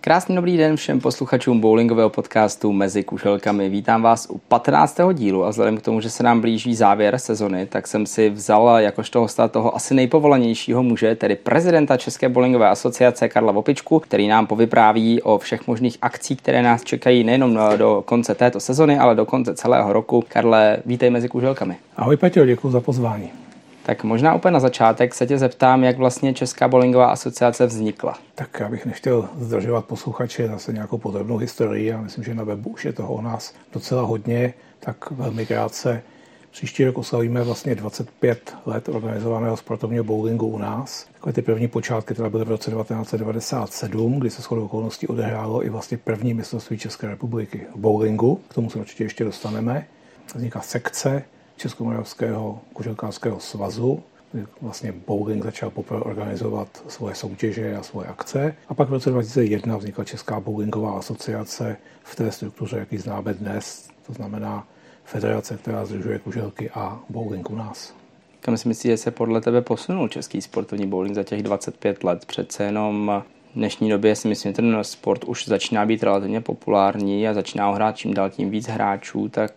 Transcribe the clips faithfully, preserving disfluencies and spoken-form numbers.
Krásný dobrý den všem posluchačům bowlingového podcastu Mezi kuzelkami. Vítám vás u patnáctého dílu a vzhledem k tomu, že se nám blíží závěr sezony, tak jsem si vzal jakožto hosta toho asi nejpovolanějšího muže, tedy prezidenta České bowlingové asociace Karla Vopičku, který nám povypráví o všech možných akcích, které nás čekají nejenom do konce této sezony, ale do konce celého roku. Karle, vítej Mezi kuzelkami. Ahoj Peťo, děkuji za pozvání. Tak možná úplně na začátek se tě zeptám, jak vlastně Česká bowlingová asociace vznikla. Tak já bych nechtěl zdržovat posluchače zase nějakou podrobnou historii. Já myslím, že na webu už je toho o nás docela hodně, tak velmi krátce. Příští rok oslavíme vlastně dvacet pět let organizovaného sportovního bowlingu u nás. Takové ty první počátky teda byly v roce devatenáct set devadesát sedm, kdy se shodou okolností odehrálo i vlastně první mistrovství České republiky v bowlingu. K tomu se určitě ještě dostaneme. Vzniká sekce Českomoravského kuzelkářského svazu, kdy vlastně bowling začal poprvé organizovat svoje soutěže a svoje akce. A pak v roce dva tisíce jedna vznikla Česká bowlingová asociace v té struktuře, jaký známe dnes, to znamená federace, která sdružuje kuželky a bowling u nás. Kam si myslíš, že se podle tebe posunul český sportovní bowling za těch dvacet pět let? Přece jenom v dnešní době si myslím, že ten sport už začíná být relativně populární a začíná hrát čím dál tím víc hráčů, tak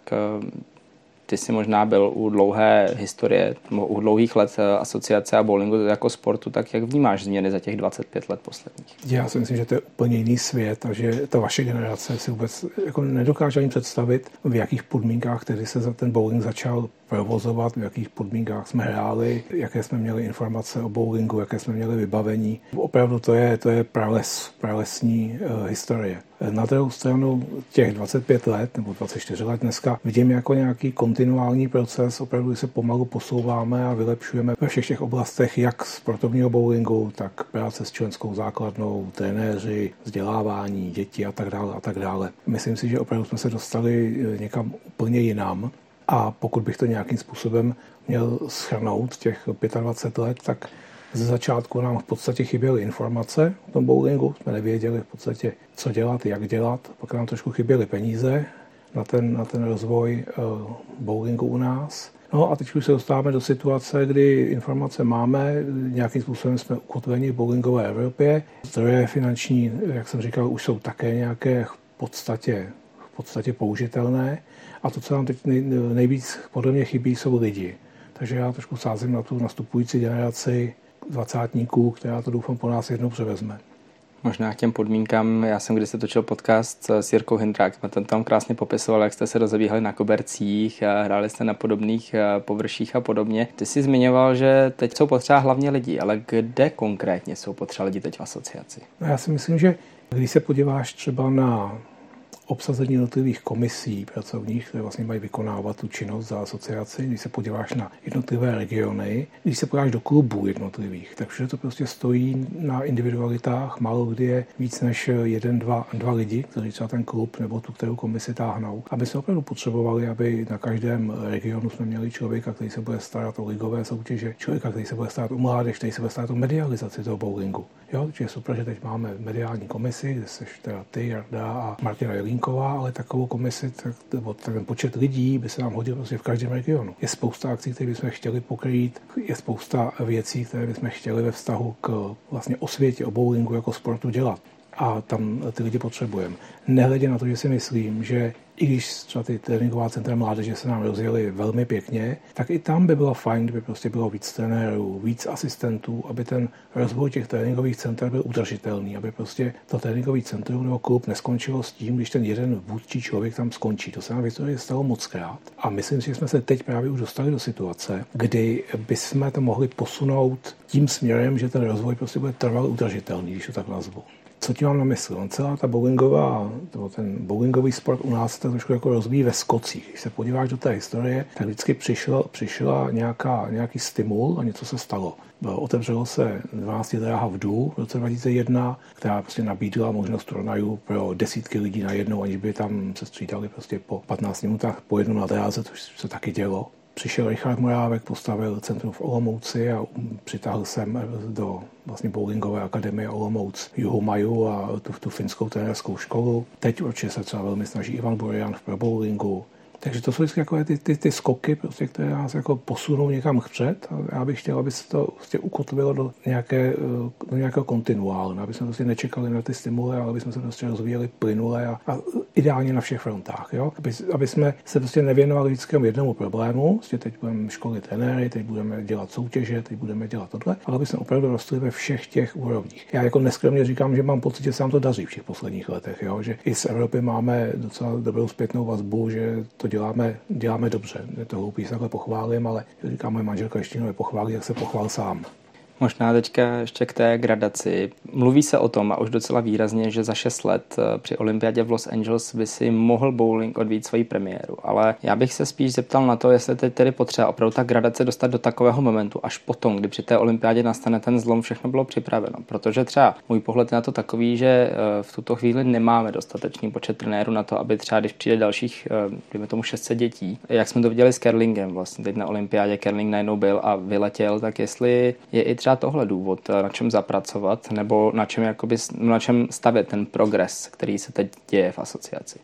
ty jsi možná byl u dlouhé historie, u dlouhých let asociace a bowlingu jako sportu, tak jak vnímáš změny za těch dvacet pět let posledních? Já si myslím, že to je úplně jiný svět a že ta vaše generace si vůbec jako nedokáže ani představit, v jakých podmínkách tedy se za ten bowling začal provozovat, v jakých podmínkách jsme hráli, jaké jsme měli informace o bowlingu, jaké jsme měli vybavení. Opravdu to je, to je prales, pralesní uh, historie. Na druhou stranu těch dvacet pět let nebo dvacet čtyři let dneska vidím jako nějaký kontinuální proces, opravdu se pomalu posouváme a vylepšujeme ve všech těch oblastech jak sportovního bowlingu, tak práce s členskou základnou, trenéři, vzdělávání dětí a tak dále a tak dále. Myslím si, že opravdu jsme se dostali někam úplně jinam. A pokud bych to nějakým způsobem měl shrnout těch dvacet pět let, tak ze začátku nám v podstatě chyběly informace o tom bowlingu, jsme nevěděli v podstatě, co dělat, jak dělat, pak nám trošku chyběly peníze na ten, na ten rozvoj uh, bowlingu u nás. No a teď už se dostáváme do situace, kdy informace máme, nějakým způsobem jsme ukotveni v bowlingové Evropě. Zdroje finanční, jak jsem říkal, už jsou také nějaké v podstatě, v podstatě použitelné. A to, co nám teď nejvíc podle mě chybí, jsou lidi. Takže já trošku sázím na tu nastupující generaci dvacátníků, která to doufám po nás jednou převezme. Možná k těm podmínkám, já jsem když se točil podcast s Jirkou Hindrákem, ten tam krásně popisoval, jak jste se rozebíhali na kobercích, hráli jste na podobných površích a podobně. Ty jsi zmiňoval, že teď jsou potřeba hlavně lidi, ale kde konkrétně jsou potřeba lidi teď v asociaci? No já si myslím, že když se podíváš třeba na obsazení jednotlivých komisí pracovních, které vlastně mají vykonávat tu činnost za asociaci, když se podíváš na jednotlivé regiony, když se podíváš do klubů jednotlivých, tak všude to prostě stojí na individualitách, málo kdy je víc než jeden, dva, dva lidi, kteří třeba ten klub nebo tu, kterou komisi táhnou. Aby se opravdu potřebovali, aby na každém regionu jsme měli člověka, který se bude starat o ligové soutěže, člověka, který se bude starat o mládež, který se bude starat o medializaci toho bowlingu. Jo, takže je super, že teď máme mediální komisi, kde jsi teda ty, Jarda a Martina Jelínková, ale takovou komisi, tak, nebo ten počet lidí by se nám hodil prostě v každém regionu. Je spousta akcí, které bychom chtěli pokrýt, je spousta věcí, které bychom chtěli ve vztahu k vlastně osvětě o bowlingu jako sportu dělat. A tam ty lidi potřebujeme. Nehledě na to, že si myslím, že i když třeba ty tréninková centra mládeže se nám rozjeli velmi pěkně, tak i tam by bylo fajn, kdyby prostě bylo víc trenérů, víc asistentů, aby ten rozvoj těch tréninkových center byl udržitelný, aby prostě to tréninkový centrum nebo klub neskončilo s tím, když ten jeden vůdčí člověk tam skončí. To se nám většinou stalo mockrát a myslím si, že jsme se teď právě už dostali do situace, kdy bychom to mohli posunout tím směrem, že ten rozvoj prostě bude trvale udržitelný, když to tak nazvu. Co ti mám na mysli? On celá ta bowlingová, ten bowlingový sport u nás se trošku jako rozbíjí ve skocích. Když se podíváš do té historie, tak vždycky přišel, přišla nějaká, nějaký stimul a něco se stalo. Otevřelo se dvanáctidráha v D U v roce dva tisíce jedna, která prostě nabídla možnost turnajů pro desítky lidí najednou, aniž by tam se střídali prostě po patnácti minutách po jednom na dráze, což se taky dělo. přišel Richard Morávek, postavil centrum v Olomouci a přitáhl jsem do vlastně bowlingové akademie Olomouc Juhu Maju a tu, tu finskou trenérskou školu. Teď určitě se třeba velmi snaží Ivan Borian v probowlingu. Takže to jsou vždycky jako ty, ty, ty skoky, prostě, které nás jako posunou někam před. A já bych chtěl, aby se to prostě ukotvilo do, nějaké, do nějakého kontinuálu, aby jsme prostě nečekali na ty stimuly, ale aby jsme se prostě rozvíjeli plynule a, a ideálně na všech frontách. Jo? Aby, aby jsme se prostě nevěnovali vždycky jednomu problému, prostě teď budeme školit trenéry, teď budeme dělat soutěže, teď budeme dělat tohle, ale aby jsme opravdu rostli ve všech těch úrovních. Já jako neskromně říkám, že mám pocit, že se nám to daří v těch posledních letech, jo? Že i z Evropy máme docela dobrou zpětnou vazbu, že to Děláme, děláme dobře. Je to hloupý, se takhle pochválím, ale říká moje manželka, ještě mě pochválí, jak se pochvál sám. Možná teďka ještě k té gradaci. Mluví se o tom a už docela výrazně, že za šest let při olympiádě v Los Angeles by si mohl bowling odvít svoji premiéru, ale já bych se spíš zeptal na to, jestli teď tedy potřeba opravdu ta gradace dostat do takového momentu až potom, kdy při té olympiádě nastane ten zlom, všechno bylo připraveno, protože třeba můj pohled je na to takový, že v tuto chvíli nemáme dostatečný počet trenérů na to, aby třeba když přijde dalších, dejme tomu šest set dětí, jak jsme to viděli s curlingem, vlastně teď na olympiádě curling najednou byl a vyletěl, tak jestli je i třeba tohle důvod, na čem zapracovat nebo na čem, jakoby, na čem stavět ten progres, který se teď děje v asociaci.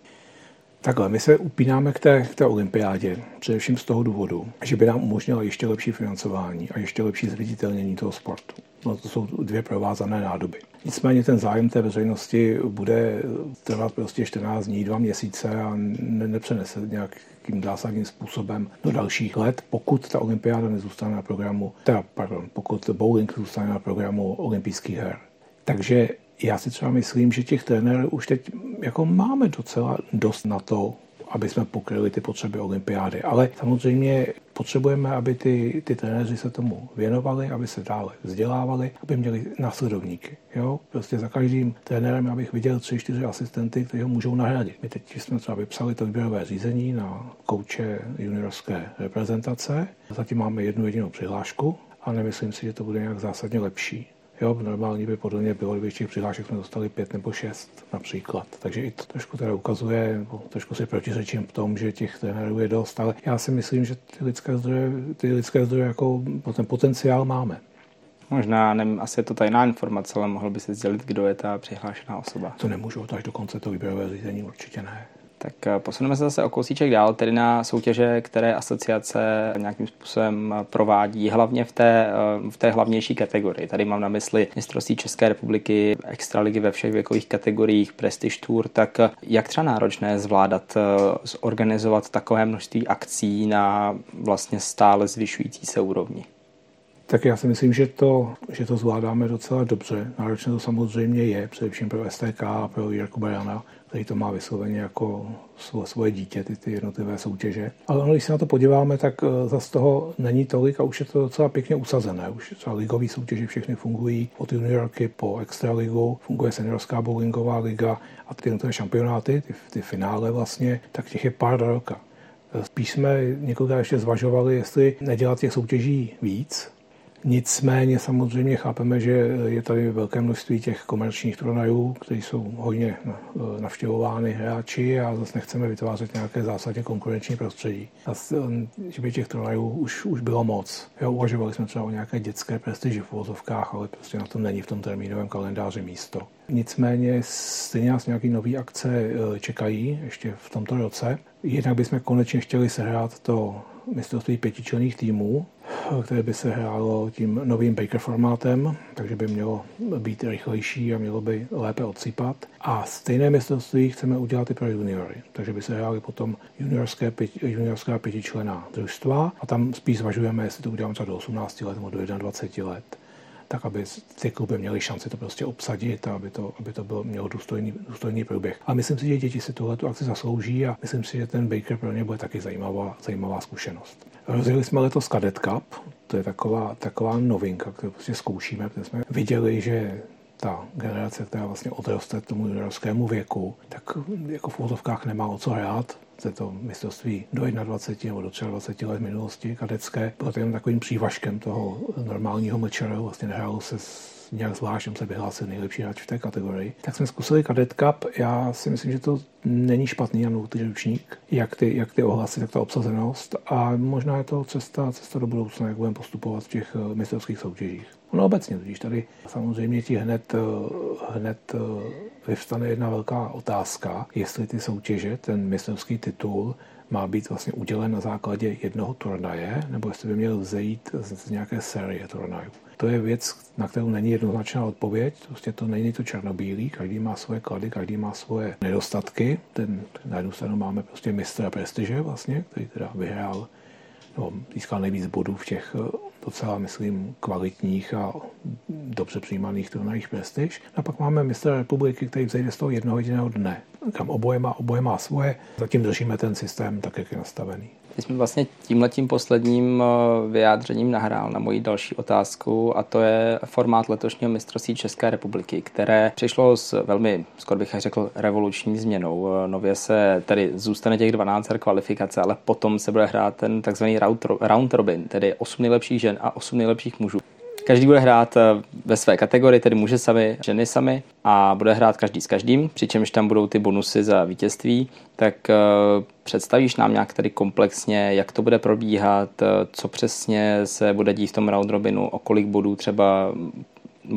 Takhle, my se upínáme k té, k té olympiádě, především z toho důvodu, že by nám umožnilo ještě lepší financování a ještě lepší zviditelnění toho sportu. No to jsou dvě provázané nádoby. Nicméně ten zájem té veřejnosti bude trvat prostě čtrnáct dní, dva měsíce a ne- nepřenese nějakým zásadním způsobem do dalších let, pokud ta olympiáda nezůstane na programu, teda pardon, pokud bowling zůstane na programu olympijských her. Takže já si třeba myslím, že těch trenérů už teď jako máme docela dost na to, aby jsme pokryli ty potřeby olympiády. Ale samozřejmě potřebujeme, aby ty, ty trenéři se tomu věnovali, aby se dále vzdělávali, aby měli následovníky. Jo? Prostě za každým trenérem já bych viděl tři, čtyři asistenty, kteří ho můžou nahradit. My teď jsme třeba vypsali to výběrové řízení na kouče juniorské reprezentace. Zatím máme jednu jedinou přihlášku a nemyslím si, že to bude nějak zásadně lepší. Jo, normální by podle mě bylo, kdyby těch přihlášek jsme dostali pět nebo šest například. Takže i to trošku teda ukazuje, nebo trošku si protiřečím v tom, že těch trenérů je dost, ale já si myslím, že ty lidské zdroje, ty lidské zdroje jako ten potenciál máme. Možná, nevím, asi je to tajná informace, ale mohl by se sdělit, kdo je ta přihlášená osoba. To nemůžu, až do konce to výběrové řízení určitě ne. Tak posuneme se zase o kousíček dál, tedy na soutěže, které asociace nějakým způsobem provádí, hlavně v té, v té hlavnější kategorii. Tady mám na mysli mistrovství České republiky, extraligy ve všech věkových kategoriích, prestiž tour, tak jak třeba náročné zvládat, zorganizovat takové množství akcí na vlastně stále zvyšující se úrovni? Tak já si myslím, že to, že to zvládáme docela dobře. Náročné to samozřejmě je, především pro S T K a pro Jirku Bajana, který to má vysloveně jako svoje dítě, ty, ty jednotlivé soutěže. Ale no, když se na to podíváme, tak zase toho není tolik a už je to docela pěkně usazené. Už třeba ligové soutěže všechny fungují, od juniorky po extraligu, funguje seniorská bowlingová liga a ty jednotlivé šampionáty, ty, ty finále vlastně, tak těch je pár do roka. Spíš jsme několikrát ještě zvažovali, jestli nedělat těch soutěží víc. Nicméně samozřejmě chápeme, že je tady velké množství těch komerčních turnajů, které jsou hodně navštěvovány hráči a zase nechceme vytvářet nějaké zásadně konkurenční prostředí. Zase, že by těch turnajů už, už bylo moc. Jo, uvažovali jsme třeba o nějaké dětské prestiži v uvozovkách, ale prostě na to není v tom termínovém kalendáři místo. Nicméně stejně nás nějaké nové akce čekají ještě v tomto roce. Jednak bychom konečně chtěli sehrát to mistrovství pětičlenných týmů, které by se hrálo tím novým Baker formátem, takže by mělo být rychlejší a mělo by lépe odsýpat. A stejné mistrovství chceme udělat i pro juniory, takže by se hrály potom juniorské juniorská pětičlenná družstva a tam spíš zvažujeme, jestli to uděláme třeba do osmnácti let nebo do dvaceti jedné let, tak aby ty kluby měly šanci to prostě obsadit a aby to, aby to bylo, mělo důstojný, důstojný průběh. A myslím si, že děti si tuhletu akci zaslouží a myslím si, že ten Baker pro ně bude taky zajímavá, zajímavá zkušenost. Rozjeli jsme letos Kadet Cup, to je taková, taková novinka, kterou prostě zkoušíme, protože jsme viděli, že ta generace, která vlastně odroste tomu juniorskému věku, tak jako v útovkách nemá o co hrát. Se to mistrovství do dvaceti jedné nebo do dvaceti tří let minulosti kadecké bylo takovým přívažkem toho normálního mlčera, vlastně nehrálo se s nějak zvlášť se vyhlásil nejlepší hráč v té kategorii. Tak jsme zkusili Kadet Cup. Já si myslím, že to není špatný ročník, jak ty, jak ty ohlasy, tak ta obsazenost. A možná je to cesta, cesta do budoucna, jak budeme postupovat v těch mistrovských soutěžích. No obecně, tudíž tady samozřejmě ti hned, hned vyvstane jedna velká otázka, jestli ty soutěže, ten mistrovský titul, má být vlastně udělen na základě jednoho turnaje, nebo jestli by měl vzejít z nějaké série turnajů. To je věc, na kterou není jednoznačná odpověď, prostě to není to černobílý, každý má svoje klady, každý má svoje nedostatky. Ten, na jednu stranu máme prostě mistra prestiže vlastně, který teda vyhrál, nebo získal nejvíc bodů v těch docela, myslím, kvalitních a dobře přijímaných turnajích prestiž. A pak máme mistra republiky, který vzejde z toho jednoho jediného dne. Kam oboje má, oboje má svoje, zatím držíme ten systém tak, jak je nastavený. Ty jsme vlastně tímhletím posledním vyjádřením nahrál na moji další otázku, a to je formát letošního mistrovství České republiky, které přišlo s velmi, skoro bych řekl, revoluční změnou. Nově se tedy zůstane těch dvanáct her kvalifikace, ale potom se bude hrát ten takzvaný round robin, tedy osm nejlepších žen a osm nejlepších mužů. Každý bude hrát ve své kategorii, tedy muže sami, ženy sami, a bude hrát každý s každým, přičemž tam budou ty bonusy za vítězství. Tak představíš nám nějak tady komplexně, jak to bude probíhat, co přesně se bude dít v tom round robinu, o kolik bodů třeba,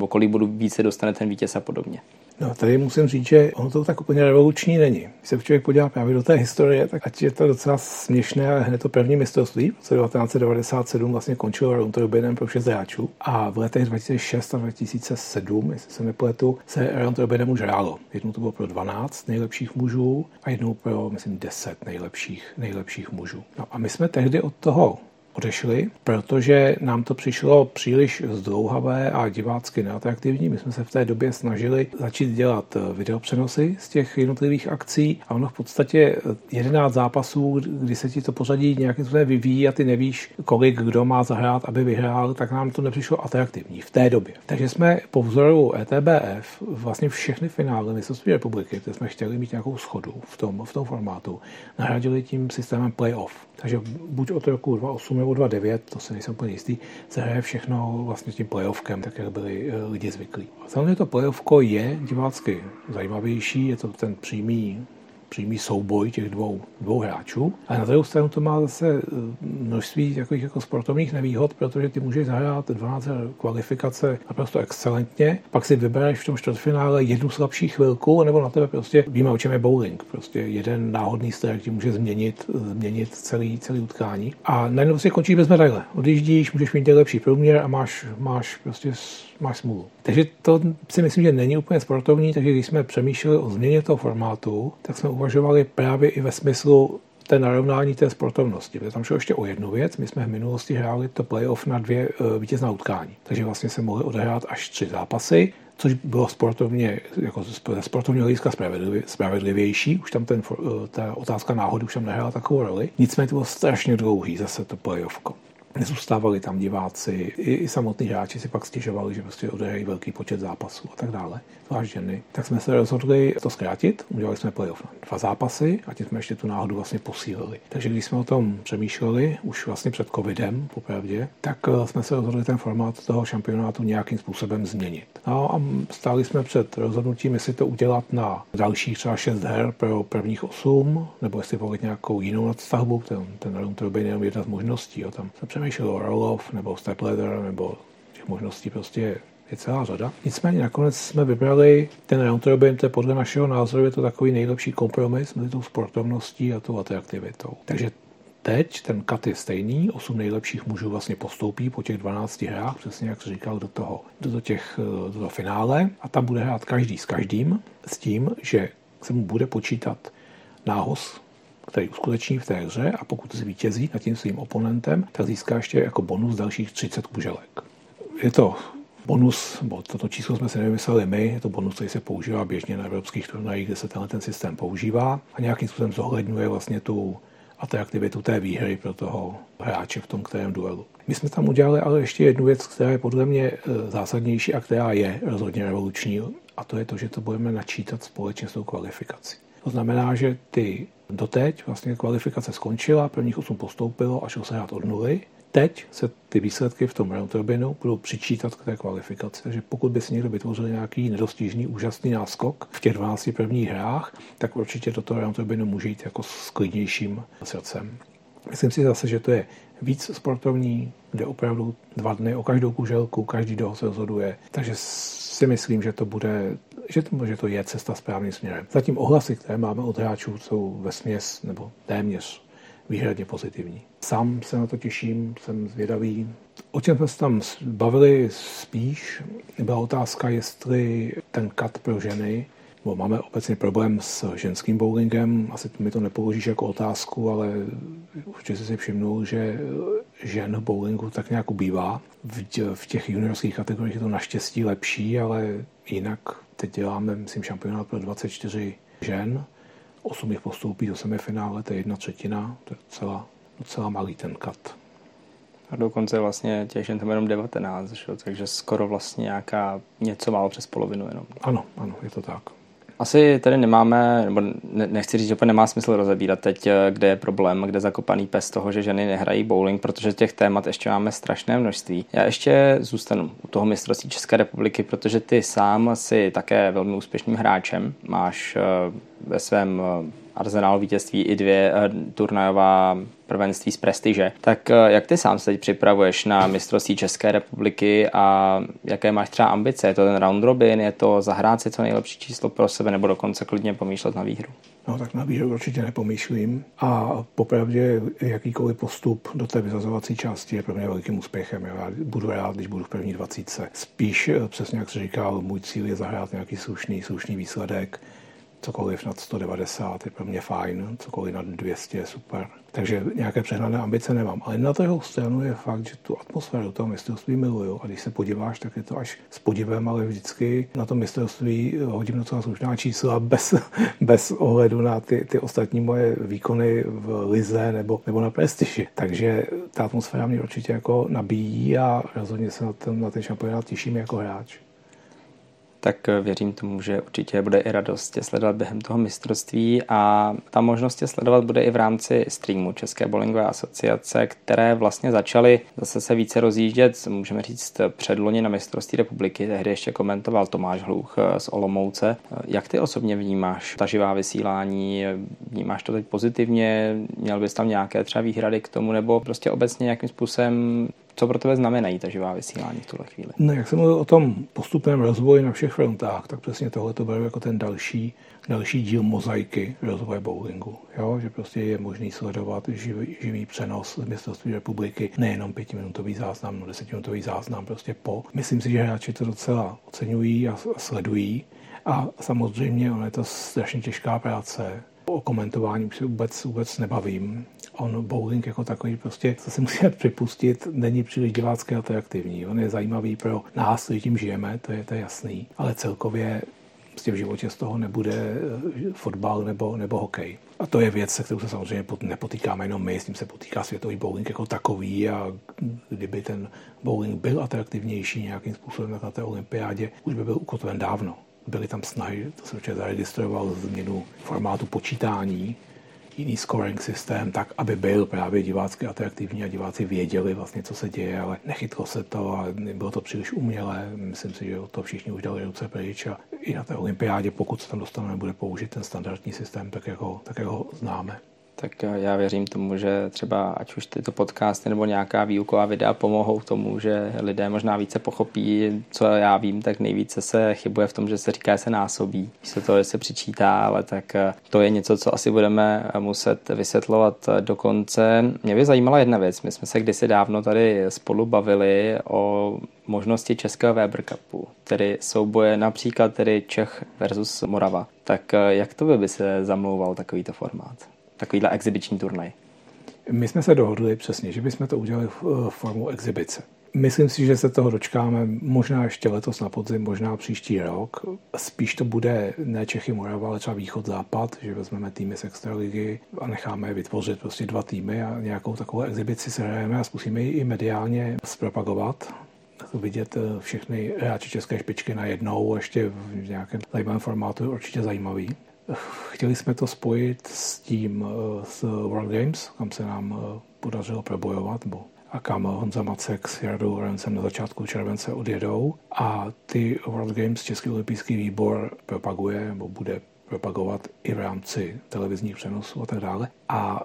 o kolik bodů více dostane ten vítěz a podobně. No, tady musím říct, že ono to tak úplně revoluční není. Když se člověk podívá právě do té historie, tak ať je to docela směšné, ale hned to první mistrovství, v roce devatenáct set devadesát sedm vlastně končilo round robinem pro šest hráčů a v letech dva tisíce šest a dva tisíce sedm, jestli se nepletu, se round robinem už hrálo. Jednou to bylo pro dvanáct nejlepších mužů a jednou pro, myslím, deset nejlepších, nejlepších mužů. No a my jsme tehdy od toho odešli, protože nám to přišlo příliš zdlouhavé a divácky neatraktivní. My jsme se v té době snažili začít dělat videopřenosy z těch jednotlivých akcí a ono v podstatě jedenáct zápasů, kdy se ti to pořadí nějakým způsobem vyvíjí a ty nevíš, kolik kdo má zahrát, aby vyhrál, tak nám to nepřišlo atraktivní v té době. Takže jsme po vzoru E T B F vlastně všechny finále mistrovství republiky, kde jsme chtěli mít nějakou schodu v tom, v tom formátu, nahradili tím systémem playoff. Takže buď od roku dvacet osm nebo dvacet devět, to se nejsem úplně jistý, se hraje všechno vlastně tím playoffkem, tak jak byli lidi zvyklí. A samozřejmě to playoffko je divácky zajímavější, je to ten přímý, přímý souboj těch dvou, dvou hráčů. A na druhou stranu to má zase množství takových jako sportovních nevýhod, protože ty můžeš zahrát dvanáct kvalifikace naprosto excelentně, pak si vybereš v tom čtvrtfinále jednu slabší chvilku, nebo na tebe prostě, víme, o čem je bowling, prostě jeden náhodný strek ti může změnit, změnit celý, celý utkání. A najednou prostě končíš bez medaile. Odjíždíš, můžeš mít nejlepší průměr a máš, máš prostě máš smůlu. Takže to si myslím, že není úplně sportovní, takže když jsme přemýšleli o změně toho formátu, tak jsme uvažovali právě i ve smyslu té narovnání té sportovnosti. Protože tam šlo ještě o jednu věc. My jsme v minulosti hráli to playoff na dvě vítězná utkání. Takže vlastně se mohly odehrát až tři zápasy, což bylo sportovně, jako ze sportovního hlediska spravedlivě, spravedlivější. Už tam ten, ta otázka náhody už tam nehrála takovou roli. Nicméně to bylo strašně dlouhý zase to playoffko. Nezůstávali tam diváci, i, i samotní hráči si pak stěžovali, že prostě odehrají velký počet zápasů a tak dále, zvlášť ženy. Tak jsme se rozhodli to zkrátit, udělali jsme playoff na dva zápasy a tím jsme ještě tu náhodu vlastně posílili. Takže když jsme o tom přemýšleli, už vlastně před covidem, popravdě, tak jsme se rozhodli ten formát toho šampionátu nějakým způsobem změnit. No a stáli jsme před rozhodnutím, jestli to udělat na dalších třeba šest her pro prvních osm, nebo jestli volit nějakou jinou nadstavbu, ten, ten round robin je jedna z možností, jo, tam přemýšlelo roll-off nebo step ladder, nebo těch možností prostě je celá řada. Nicméně nakonec jsme vybrali ten round robin, to je podle našeho názoru je to takový nejlepší kompromis mezi tou sportovností a tou atraktivitou. Takže teď ten cut je stejný, osm nejlepších mužů vlastně postoupí po těch dvanácti hrách, přesně jak jsi říkal, do toho, do těch, do toho finále a tam bude hrát každý s každým s tím, že se mu bude počítat nához, který uskuteční v té hře a pokud zvítězí nad tím svým oponentem, tak získá ještě jako bonus dalších třicet kuželek. Je to bonus, bo toto číslo jsme si nevymysleli my, je to bonus, který se používá běžně na evropských turnajích, kde se tenhle ten systém používá a nějakým způsobem zohledňuje vlastně tu atraktivitu té výhry pro toho hráče v tom kterém duelu. My jsme tam udělali ale ještě jednu věc, která je podle mě zásadnější a která je rozhodně revoluční a to je to, že to budeme načítat společně s tou kvalifikací. To znamená, že ty doteď vlastně kvalifikace skončila, prvních osm postoupilo a šlo se hrát od nuly teď se ty výsledky v tom round robinu budou přičítat k té kvalifikaci. Takže pokud by si někdo vytvořil nějaký nedostižný, úžasný náskok v těch dvanácti prvních hrách, tak určitě do toho round robinu může jít jako s klidnějším srdcem. Myslím si zase, že to je víc sportovní, kde opravdu dva dny o každou kuželku, každý doho se rozhoduje. Takže si myslím, že to bude, že to, že to je cesta správným směrem. Zatím ohlasy, které máme od hráčů, jsou vesměs nebo téměř výhradně pozitivní. Sám se na to těším, jsem zvědavý. O čem jsme se tam bavili spíš, byla otázka, jestli ten cut pro ženy, bo máme obecně problém s ženským bowlingem, asi mi to nepoložíš jako otázku, ale určitě jsi si všimnul, že žen v bowlingu tak nějak ubývá. V těch juniorských kategoriích je to naštěstí lepší, ale jinak teď děláme, myslím, šampionát pro dvacet čtyři žen, osm jich postoupí do semifinále, to je jedna třetina, to je docela, docela malý ten cut. A dokonce vlastně těch žen tam jenom devatenáct, že? Takže skoro vlastně nějaká něco málo přes polovinu jenom. Ano, ano, je to tak. Asi tady nemáme, nebo nechci říct, že nemá smysl rozebírat teď, kde je problém, kde je zakopaný pes toho, že ženy nehrají bowling, protože těch témat ještě máme strašné množství. Já ještě zůstanu u toho mistrovství České republiky, protože ty sám jsi také velmi úspěšným hráčem. Máš ve svém arzenálu vítězství i dvě turnajová prvenství z prestiže. Tak jak ty sám se teď připravuješ na mistrovství České republiky a jaké máš třeba ambice? Je to ten round robin, je to zahrát si co nejlepší číslo pro sebe nebo dokonce klidně pomýšlet na výhru? No tak na výhru určitě nepomýšlím a popravdě jakýkoliv postup do té vyzazovací části je pro mě velkým úspěchem. Já budu rád, když budu v první dvacítce. Spíš přesně jak jsi říkal, můj cíl je zahrát nějaký slušný, slušný výsledek. Cokoliv nad sto devadesát je pro mě fajn, cokoliv nad dvě stě je super. Takže nějaké přehnané ambice nemám. Ale na druhou stranu je fakt, že tu atmosféru toho mistrovství miluju. A když se podíváš, tak je to až s podívem, ale vždycky na to mistrovství hodím docela slušná čísla bez, bez ohledu na ty, ty ostatní moje výkony v lize nebo, nebo na prestiži. Takže ta atmosféra mě určitě jako nabíjí a rozhodně se na ten, na ten šampionát těším jako hráč. Tak věřím tomu, že určitě bude i radost tě sledovat během toho mistrovství a ta možnost tě sledovat bude i v rámci streamu České bowlingové asociace, které vlastně začaly zase se více rozjíždět, můžeme říct, předloni na mistrovství republiky, tehdy ještě komentoval Tomáš Hluch z Olomouce. Jak ty osobně vnímáš ta živá vysílání? Vnímáš to teď pozitivně? Měl bys tam nějaké třeba výhrady k tomu nebo prostě obecně nějakým způsobem? Co pro tebe znamenají ta živá vysílání v tuhle chvíli? No, jak jsem mluvil o tom postupném rozvoji na všech frontách, tak přesně tohle to beru jako ten další, další díl mozaiky rozvoje bowlingu. Jo? Že prostě je možný sledovat živý, živý přenos z mistrovství republiky, nejenom pětiminutový záznam, no desetiminutový záznam, prostě po. Myslím si, že hráči to docela oceňují a sledují. A samozřejmě ono je to strašně těžká práce. O komentování už se vůbec, vůbec nebavím. On bowling jako takový prostě, co si musíme připustit, není příliš divácky atraktivní. On je zajímavý pro nás, kteří tím žijeme, to je, to je jasný. Ale celkově prostě v životě z toho nebude fotbal nebo, nebo hokej. A to je věc, se kterou se samozřejmě nepotýkáme jenom my, s tím se potýká světový bowling jako takový a kdyby ten bowling byl atraktivnější nějakým způsobem na té olympiádě, už by byl ukotven dávno. Byly tam snahy, to jsem určitě zaregistroval, změnu formátu počítání, jiný scoring systém, tak, aby byl právě divácky atraktivní a diváci věděli vlastně, co se děje, ale nechytlo se to a nebylo to příliš umělé. Myslím si, že to všichni už dali ruce pryč a i na té olympiádě, pokud se tam dostaneme, bude použít ten standardní systém, tak jak ho, tak jak ho známe. Tak já věřím tomu, že třeba ať už tyto podcasty nebo nějaká výuková videa pomohou tomu, že lidé možná více pochopí, co já vím, tak nejvíce se chybuje v tom, že se říká, že se násobí, místo toho, že se přičítá, ale tak to je něco, co asi budeme muset vysvětlovat do konce. Mě by zajímala jedna věc, my jsme se kdysi dávno tady spolu bavili o možnosti Českého Weber Cupu, tedy souboje například tedy Čech versus Morava. Tak jak to by, by se zamlouval takovýto formát? Takovýhle exibiční turnaj. My jsme se dohodli přesně, že bychom to udělali formou exibice. Myslím si, že se toho dočkáme možná ještě letos na podzim, možná příští rok. Spíš to bude ne Čechy, Morava, ale třeba Východ-Západ, že vezmeme týmy z extraligy a necháme vytvořit prostě dva týmy a nějakou takovou exibici se hrajeme a zkusíme ji i mediálně zpropagovat. Vidět všechny hráči české špičky najednou ještě v nějakém zajímavém formátu je určitě zajímavý. Chtěli jsme to spojit s tím, s World Games, kam se nám podařilo probojovat, nebo a kam Honza Macek s Jardou Rencem na začátku července odjedou. A ty World Games Český olympijský výbor propaguje nebo bude propagovat i v rámci televizních přenosů a tak dále. A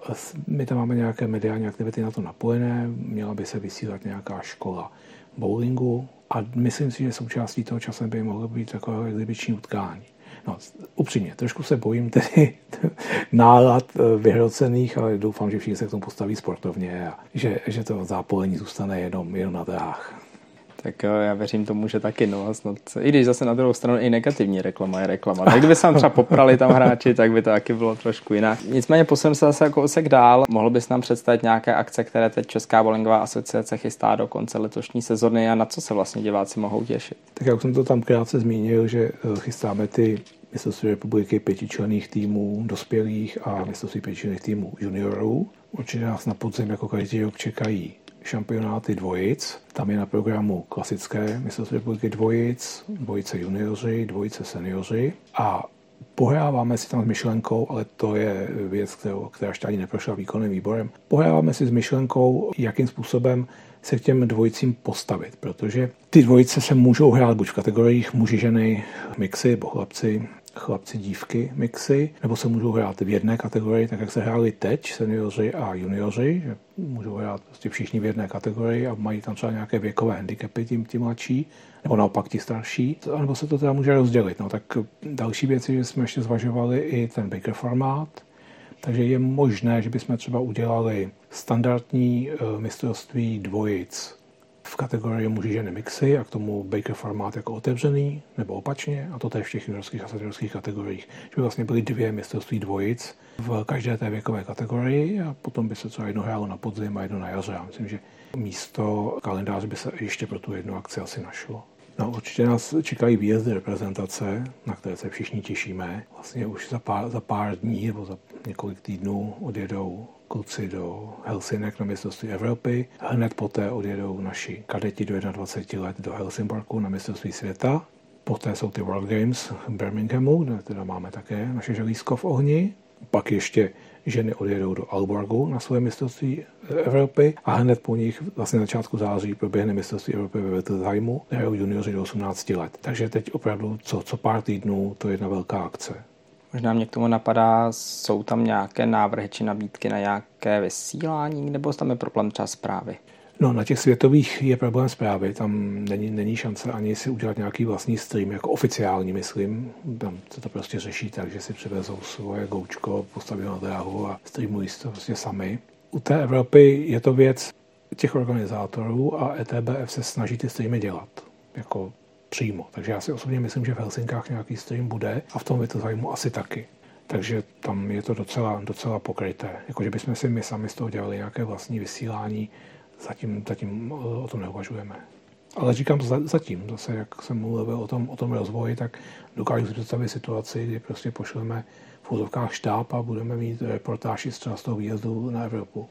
my tam máme nějaké mediální aktivity na to napojené, měla by se vysílat nějaká škola bowlingu a myslím si, že součástí toho časem by mohlo být takového exibiční utkání. No, upřímně, trošku se bojím tedy nálad vyhrocených, ale doufám, že všichni se k tomu postaví sportovně a že, že to zápolení zůstane jenom, jenom na dráhách. Tak jo, já věřím tomu, že taky, no, snad, i když zase na druhou stranu i negativní reklama je reklama. Tak kdyby se nám třeba poprali tam hráči, tak by to taky bylo trošku jinak. Nicméně posuneme se zase jako kousek dál. Mohl bys nám představit nějaké akce, které teď Česká bowlingová asociace chystá do konce letošní sezony a na co se vlastně diváci mohou těšit? Tak jak jsem to tam krátce zmínil, že chystáme ty mistrovství republiky pětičlenných týmů dospělých a mistrovství pětičlenných týmů juniorů. Určitě nás na podzim jako každý rok čekají šampionáty dvojic. Tam je na programu klasické mistrovství republiky dvojic, dvojice junioři, dvojice seniori a pohráváme si tam s myšlenkou, ale to je věc, kterou, která ještě ani neprošla výkonným výborem, pohráváme si s myšlenkou, jakým způsobem se k těm dvojicím postavit, protože ty dvojice se můžou hrát buď v kategoriích muži, ženy, mixy, nebo chlapci, chlapci, dívky, mixy, nebo se můžou hrát v jedné kategorii, tak jak se hráli teď seniori a junioři, že můžou hrát prostě všichni v jedné kategorii a mají tam třeba nějaké věkové handicapy, tím, tím mladší, nebo naopak ti starší, nebo se to teda může rozdělit. No tak další věci, že jsme ještě zvažovali i ten Baker formát, takže je možné, že bychom třeba udělali standardní mistrovství dvojic v kategorii muži, ženy, mixy a k tomu Baker formát jako otevřený nebo opačně a to je v těch juniorských a seniorských kategoriích. Že by vlastně byly dvě mistrovství dvojic v každé té věkové kategorii a potom by se třeba jedno hrálo na podzim a jedno na jaře. Já myslím, že místo kalendáře by se ještě pro tu jednu akci asi našlo. No určitě nás čekají výjezdy reprezentace, na které se všichni těšíme. Vlastně už za pár, za pár dní nebo za několik týdnů odjedou kluci do Helsinek na mistrovství Evropy. Hned poté odjedou naši kadeti do dvacet jedna let do Helsingborku na mistrovství světa. Poté jsou ty World Games v Birminghamu, kde teda máme také naše želízko v ohni. Pak ještě ženy odjedou do Aalborgu na svoje mistrovství Evropy a hned po nich vlastně na začátku září proběhne mistrovství Evropy ve Wittelsheimu, kde hrajou junioři do osmnácti let. Takže teď opravdu co, co pár týdnů to je jedna velká akce. Možná mě k tomu napadá, jsou tam nějaké návrhy či nabídky na nějaké vysílání, nebo tam je problém třeba zprávy? No, na těch světových je problém zprávy, tam není, není šance ani si udělat nějaký vlastní stream, jako oficiální, myslím. Tam se to prostě řeší tak, že si přivezou svoje goučko, postaví na dráhu a streamují si to prostě sami. U té Evropy je to věc těch organizátorů a E T B F se snaží ty streamy dělat, jako přímo. Takže já si osobně myslím, že v Helsinkách nějaký stream bude a v tom by to zajímu asi taky. Takže tam je to docela, docela pokryté. Jakože bychom si my sami z toho dělali nějaké vlastní vysílání, Zatím, zatím o tom neuvažujeme. Ale říkám za, zatím, zase jak jsem mluvil o tom, o tom rozvoji, tak dokážu si představit situaci, kdy prostě pošleme v úzovkách štáb a budeme mít reportáži z toho výjezdu na Evropu.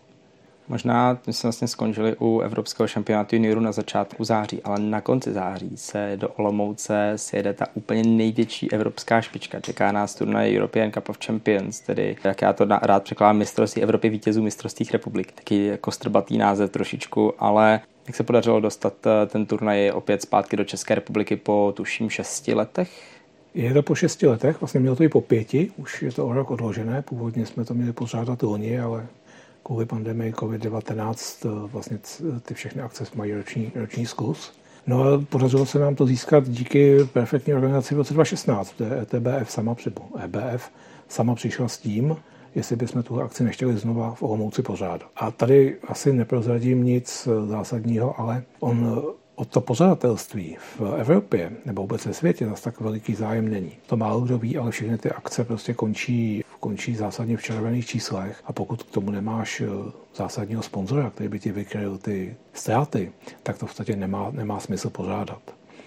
Možná my jsme vlastně skončili u Evropského šampionátu juniorů na začátku září, ale na konci září se do Olomouce sjede ta úplně největší evropská špička. Čeká nás turnaj European Cup of Champions, tedy, jak já to rád překládám, mistrovství Evropy vítězů mistrovství republik. Taky jako strbatý název trošičku, ale jak se podařilo dostat ten turnaj opět zpátky do České republiky po tuším šesti letech? Je to po šesti letech, vlastně mělo to i po pěti, už je to o rok odložené, původně jsme to měli pořádat loni, ale kvůli pandemii covid devatenáct vlastně ty všechny akce mají roční, roční skluz. No a podařilo se nám to získat díky perfektní organizaci v roce dva tisíce šestnáct, kde E T B F sama, E B F sama přišla s tím, jestli bychom tuhle akci nechtěli znova v Olomouci pořádat. A tady asi neprozradím nic zásadního, ale on od to pořadatelství v Evropě nebo vůbec ve světě zase tak veliký zájem není. To málo kdo ví, ale všechny ty akce prostě končí, končí zásadně v červených číslech a pokud k tomu nemáš zásadního sponzora, který by ti vykryl ty ztráty, tak to v podstatě nemá, nemá smysl pořádat.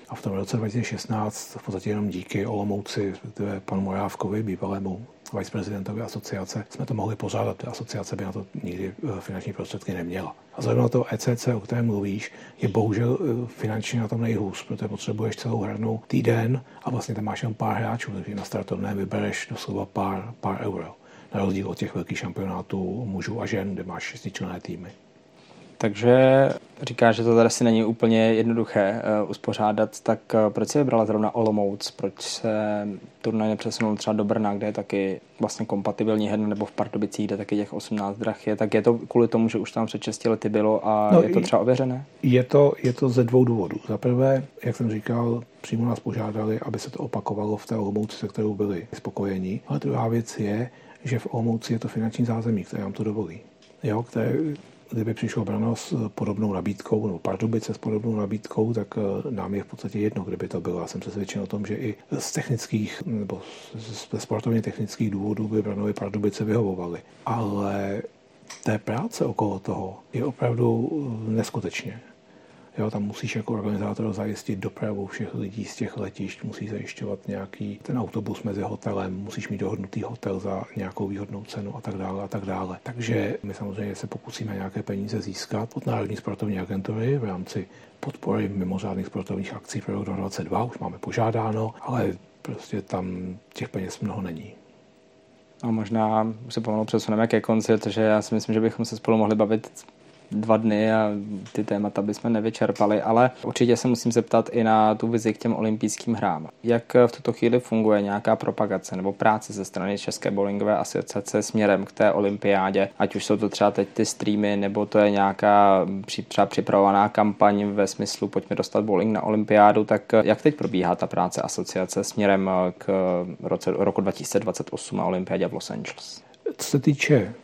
A v tom roce dva tisíce šestnáct v podstatě jenom díky Olomouci, respektive panu Morávkovi, bývalému viceprezidentovi asociace, jsme to mohli pořádat. Asociace by na to nikdy finanční prostředky neměla. A zrovna to E C C, o kterém mluvíš, je bohužel finančně na tom nejhůř, protože potřebuješ celou hranu týden a vlastně tam máš jen pár hráčů, takže na startovné vybereš doslova pár, pár euro. Na rozdíl od těch velkých šampionátů mužů a žen, kde máš šestičlenné týmy. Takže říká, že to tady asi není úplně jednoduché uh, uspořádat, tak uh, proč si vybrala zrovna Olomouc? Proč se turnaj nepřesunul třeba do Brna, kde je taky vlastně kompatibilní herna, nebo v Pardubicích, kde taky těch osmnáct drah je? Tak je to kvůli tomu, že už tam před šesti lety bylo a no, je to třeba ověřené? Je to, je to ze dvou důvodů. Za prvé, jak jsem říkal, přímo nás požádali, aby se to opakovalo v té Olomouci, se kterou byli spokojení. Ale druhá věc je, že v Olomouci je to finanční zázemí, které nám to dovolí. Jo, které, kdyby přišlo Brno s podobnou nabídkou, nebo Pardubice s podobnou nabídkou, tak nám je v podstatě jedno, kdyby to bylo. Já jsem přesvědčen o tom, že i z technických nebo ze sportovně technických důvodů by Brno i Pardubice vyhovovaly. Ale té práce okolo toho je opravdu neskutečně. Jo, tam musíš jako organizátor zajistit dopravu všech lidí z těch letišť, musíš zajišťovat nějaký ten autobus mezi hotelem, musíš mít dohodnutý hotel za nějakou výhodnou cenu a tak dále a tak dále. Takže my samozřejmě se pokusíme nějaké peníze získat od Národní sportovní agentury v rámci podpory mimořádných sportovních akcí pro rok dvacet dvacet dva, už máme požádáno, ale prostě tam těch peněz mnoho není. A možná se pomalu přesuneme ke konci, protože já si myslím, že bychom se spolu mohli bavit dva dny a ty témata bychom nevyčerpali, ale určitě se musím zeptat i na tu vizi k těm olympijským hrám. Jak v tuto chvíli funguje nějaká propagace nebo práce ze strany České bowlingové asociace směrem k té olympiádě, ať už jsou to třeba teď ty streamy, nebo to je nějaká třeba připravovaná kampaň ve smyslu pojďme dostat bowling na olympiádu, tak jak teď probíhá ta práce asociace směrem k roce, roku dva tisíce dvacet osm a olympiádě v Los Angeles? Co se týče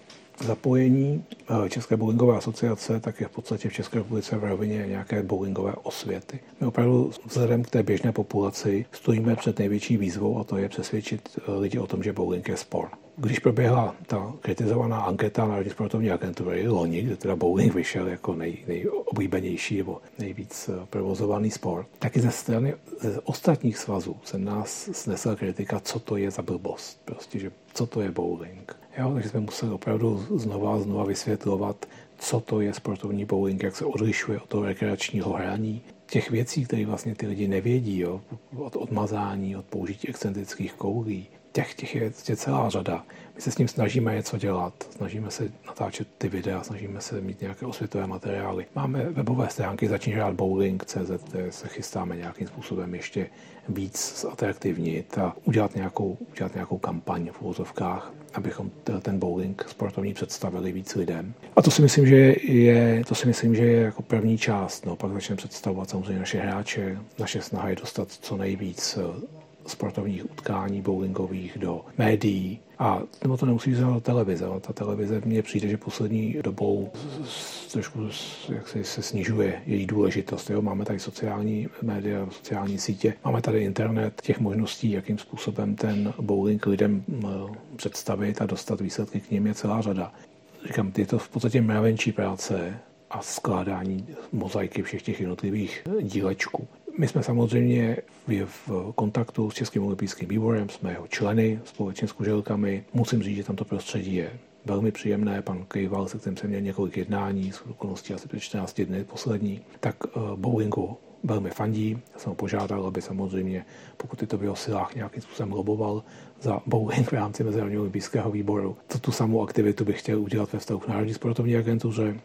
zapojení České bowlingové asociace, tak je v podstatě v České republice v rovině nějaké bowlingové osvěty. My opravdu vzhledem k té běžné populaci stojíme před největší výzvou a to je přesvědčit lidi o tom, že bowling je sport. Když proběhla ta kritizovaná anketa Národní sportovní agentury loni, kde teda bowling vyšel jako nej, nejoblíbenější nebo nejvíc provozovaný sport, taky ze strany ze ostatních svazů se nás snesla kritika, co to je za blbost, prostě, že co to je bowling. Jo, takže jsme museli opravdu znova a znova vysvětlovat, co to je sportovní bowling, jak se odlišuje od toho rekreačního hraní. Těch věcí, které vlastně ty lidi nevědí, jo, od odmazání, od použití excentrických koulí, těch, těch je, je celá řada. My se s ním snažíme něco dělat, snažíme se natáčet ty videa, snažíme se mít nějaké osvětové materiály. Máme webové stránky Začni hrát bowling tečka cé zet, kde se chystáme nějakým způsobem ještě víc zatraktivnit a udělat nějakou, udělat nějakou kampaň v uvozovkách, abychom ten bowling sportovní představili víc lidem. A to si myslím, že je, to si myslím, že je jako první část. No, pak začneme představovat samozřejmě naše hráče. Naše snaha je dostat co nejvíc sportovních utkání bowlingových do médií. A nebo to nemusí vzít do televize. Ta televize mně přijde, že poslední dobou trošku jak si, se snižuje její důležitost. Jo? Máme tady sociální média, sociální sítě, máme tady internet, těch možností, jakým způsobem ten bowling lidem představit a dostat výsledky k ním je celá řada. Říkám, je to v podstatě mravenčí práce a skládání mozaiky všech těch jednotlivých dílečků. My jsme samozřejmě v kontaktu s Českým olympijským výborem, jsme jeho členy společně s kuželkami. Musím říct, že tam to prostředí je velmi příjemné. Pan Kejval, se kterým jsem měl několik jednání, z okolností asi před čtrnácti dny poslední, tak bowlingu velmi fandí. Já jsem ho požádal, aby samozřejmě, pokud je to v jeho silách, nějakým způsobem loboval za bowling v rámci Mezinárodního olympijského výboru. To tu samou aktivitu bych chtěl udělat ve vztahu k Národní sportovní agentuře.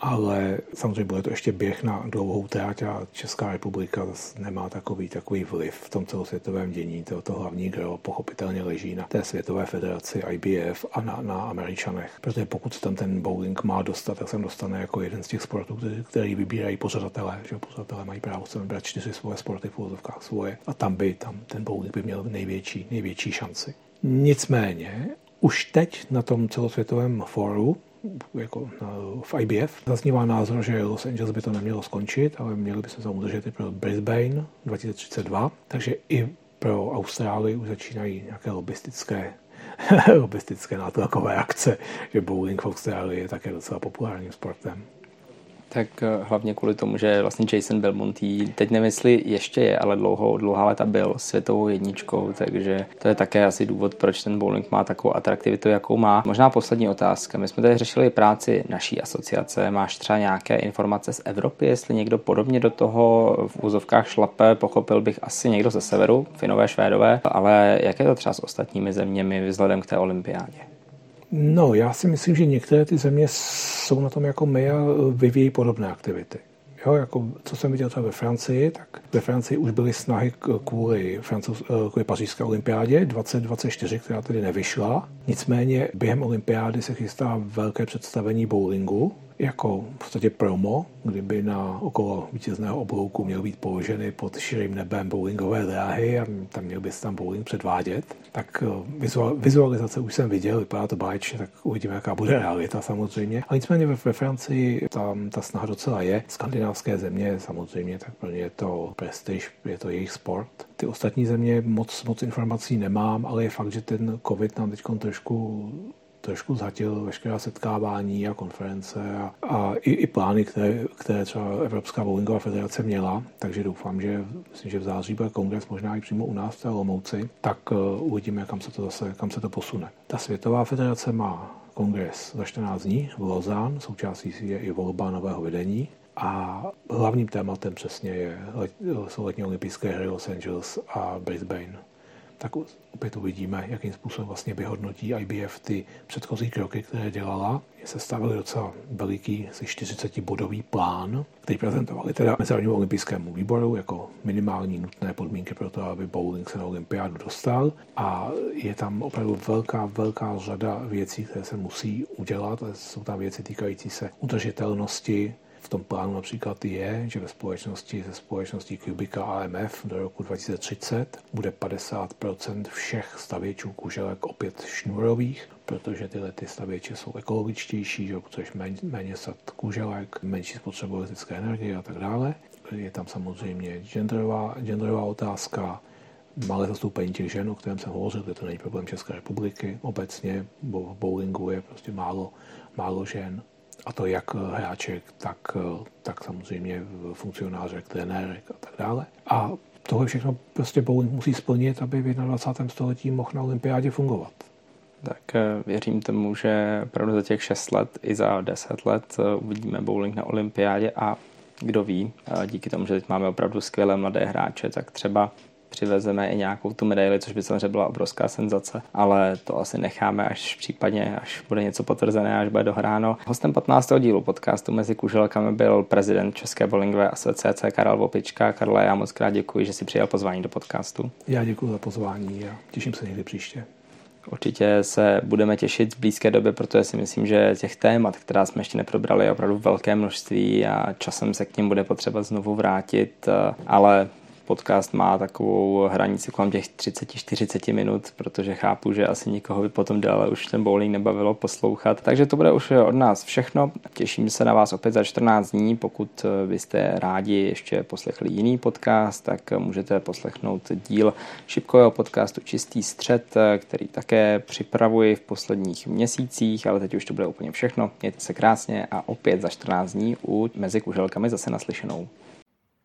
Ale samozřejmě bude to ještě běh na dlouhou trať a Česká republika nemá takový takový vliv v tom celosvětovém dění. To, to hlavní gro pochopitelně leží na té světové federaci I B F a na, na Američanech. Protože pokud tam ten bowling má dostat, tak se dostane jako jeden z těch sportů, který, který vybírají pořadatelé. Že pořadatelé mají právo se vybrat čtyři svoje sporty, v uvozovkách svoje. A tam by tam ten bowling by měl největší, největší šanci. Nicméně už teď na tom celosvětovém fóru jako v I B F zaznívá názor, že Los Angeles by to nemělo skončit, ale měli by se to udržet i pro Brisbane dva tisíce třicet dva, takže i pro Austrálii už začínají nějaké lobistické, lobistické nátlakové akce, že bowling v Austrálii je také docela populárním sportem. Tak hlavně kvůli tomu, že vlastně Jason Belmonte teď nemyslí ještě je, ale dlouho, dlouhá leta byl světovou jedničkou, takže to je také asi důvod, proč ten bowling má takovou atraktivitu, jakou má. Možná poslední otázka. My jsme tady řešili práci naší asociace. Máš třeba nějaké informace z Evropy, jestli někdo podobně do toho v úzovkách šlape, pochopil bych asi někdo ze severu, Finové, Švédové, ale jak je to třeba s ostatními zeměmi vzhledem k té olympiádě? No, já si myslím, že některé ty země jsou na tom jako my a vyvíjí podobné aktivity. Jo, jako, co jsem viděl třeba ve Francii, tak ve Francii už byly snahy kvůli, Francouz, kvůli pařížské olympiádě dvacet dvacet čtyři, která tedy nevyšla. Nicméně během olympiády se chystá velké představení bowlingu, jako v podstatě promo, kdyby na okolo vítězného oblouku měl být položeny pod širým nebem bowlingové dráhy a tam měl by se tam bowling předvádět. Tak vizualizace už jsem viděl, vypadá to báječně, tak uvidíme, jaká bude realita samozřejmě. A nicméně ve Francii tam ta snaha docela je. Skandinávské země samozřejmě, tak pro ně je to prestiž, je to jejich sport. Ty ostatní země moc, moc informací nemám, ale je fakt, že ten covid nám teď trošku... trošku zhatil veškerá setkávání a konference a, a i, i plány, které, které třeba Evropská bowlingová federace měla, takže doufám, že, myslím, že v září bude kongres možná i přímo u nás v té Olomouci, tak uh, uvidíme, kam se to zase, kam se to posune. Ta světová federace má kongres za čtrnáct dní v Lausanne, součástí si je i volba nového vedení a hlavním tématem přesně je, let, jsou letní olympijské hry Los Angeles a Brisbane. Tak opět uvidíme, jakým způsobem vlastně vyhodnotí I B F ty předchozí kroky, které dělala. Se stavili docela veliký, asi čtyřicetibodový plán, který prezentovali teda Mezinárodnímu olympijskému výboru jako minimální nutné podmínky pro to, aby bowling se na olympiádu dostal. A je tam opravdu velká, velká řada věcí, které se musí udělat. Jsou tam věci týkající se udržitelnosti. V tom plánu například je, že ve společnosti se společností Kubika A M F do roku dva tisíce třicet bude padesát procent všech stavěčů kuželek opět šnurových, protože tyhle ty stavěče jsou ekologičtější, což méně, méně sad kuželek, menší spotřebu elektrické energie a tak dále. Je tam samozřejmě genderová, genderová otázka, malé zastoupení těch žen, o kterém jsem hovořil, kde to není problém České republiky. Obecně v bowlingu je prostě málo, málo žen. A to jak hráček, tak, tak samozřejmě funkcionářek, trenérek a tak dále. A tohle všechno prostě bowling musí splnit, aby v dvacátém prvním století mohl na olympiádě fungovat. Tak věřím tomu, že opravdu za těch šest let i za deset let uvidíme bowling na olympiádě a kdo ví, díky tomu, že teď máme opravdu skvělé mladé hráče, tak třeba přivezeme i nějakou tu medaili, což by samozřejmě byla obrovská senzace, ale to asi necháme až případně, až bude něco potvrzené, až bude dohráno. Hostem patnáctého dílu podcastu Mezi kuželkami byl prezident České bowlingové asociace Karel Vopička. Karle, já moc krát děkuji, že jsi přijal pozvání do podcastu. Já děkuji za pozvání a těším se někdy příště. Určitě se budeme těšit v blízké době, protože si myslím, že těch témat, která jsme ještě neprobrali, je opravdu velké množství a časem se k nim bude potřeba znovu vrátit, ale podcast má takovou hranici kolem těch třicet až čtyřicet minut, protože chápu, že asi nikoho by potom déle už ten bowling nebavilo poslouchat. Takže to bude už od nás všechno. Těším se na vás opět za čtrnáct dní. Pokud byste rádi ještě poslechli jiný podcast, tak můžete poslechnout díl šipkového podcastu Čistý střed, který také připravuji v posledních měsících, ale teď už to bude úplně všechno. Mějte se krásně a opět za čtrnáct dní u Mezi kuželkami zase naslyšenou.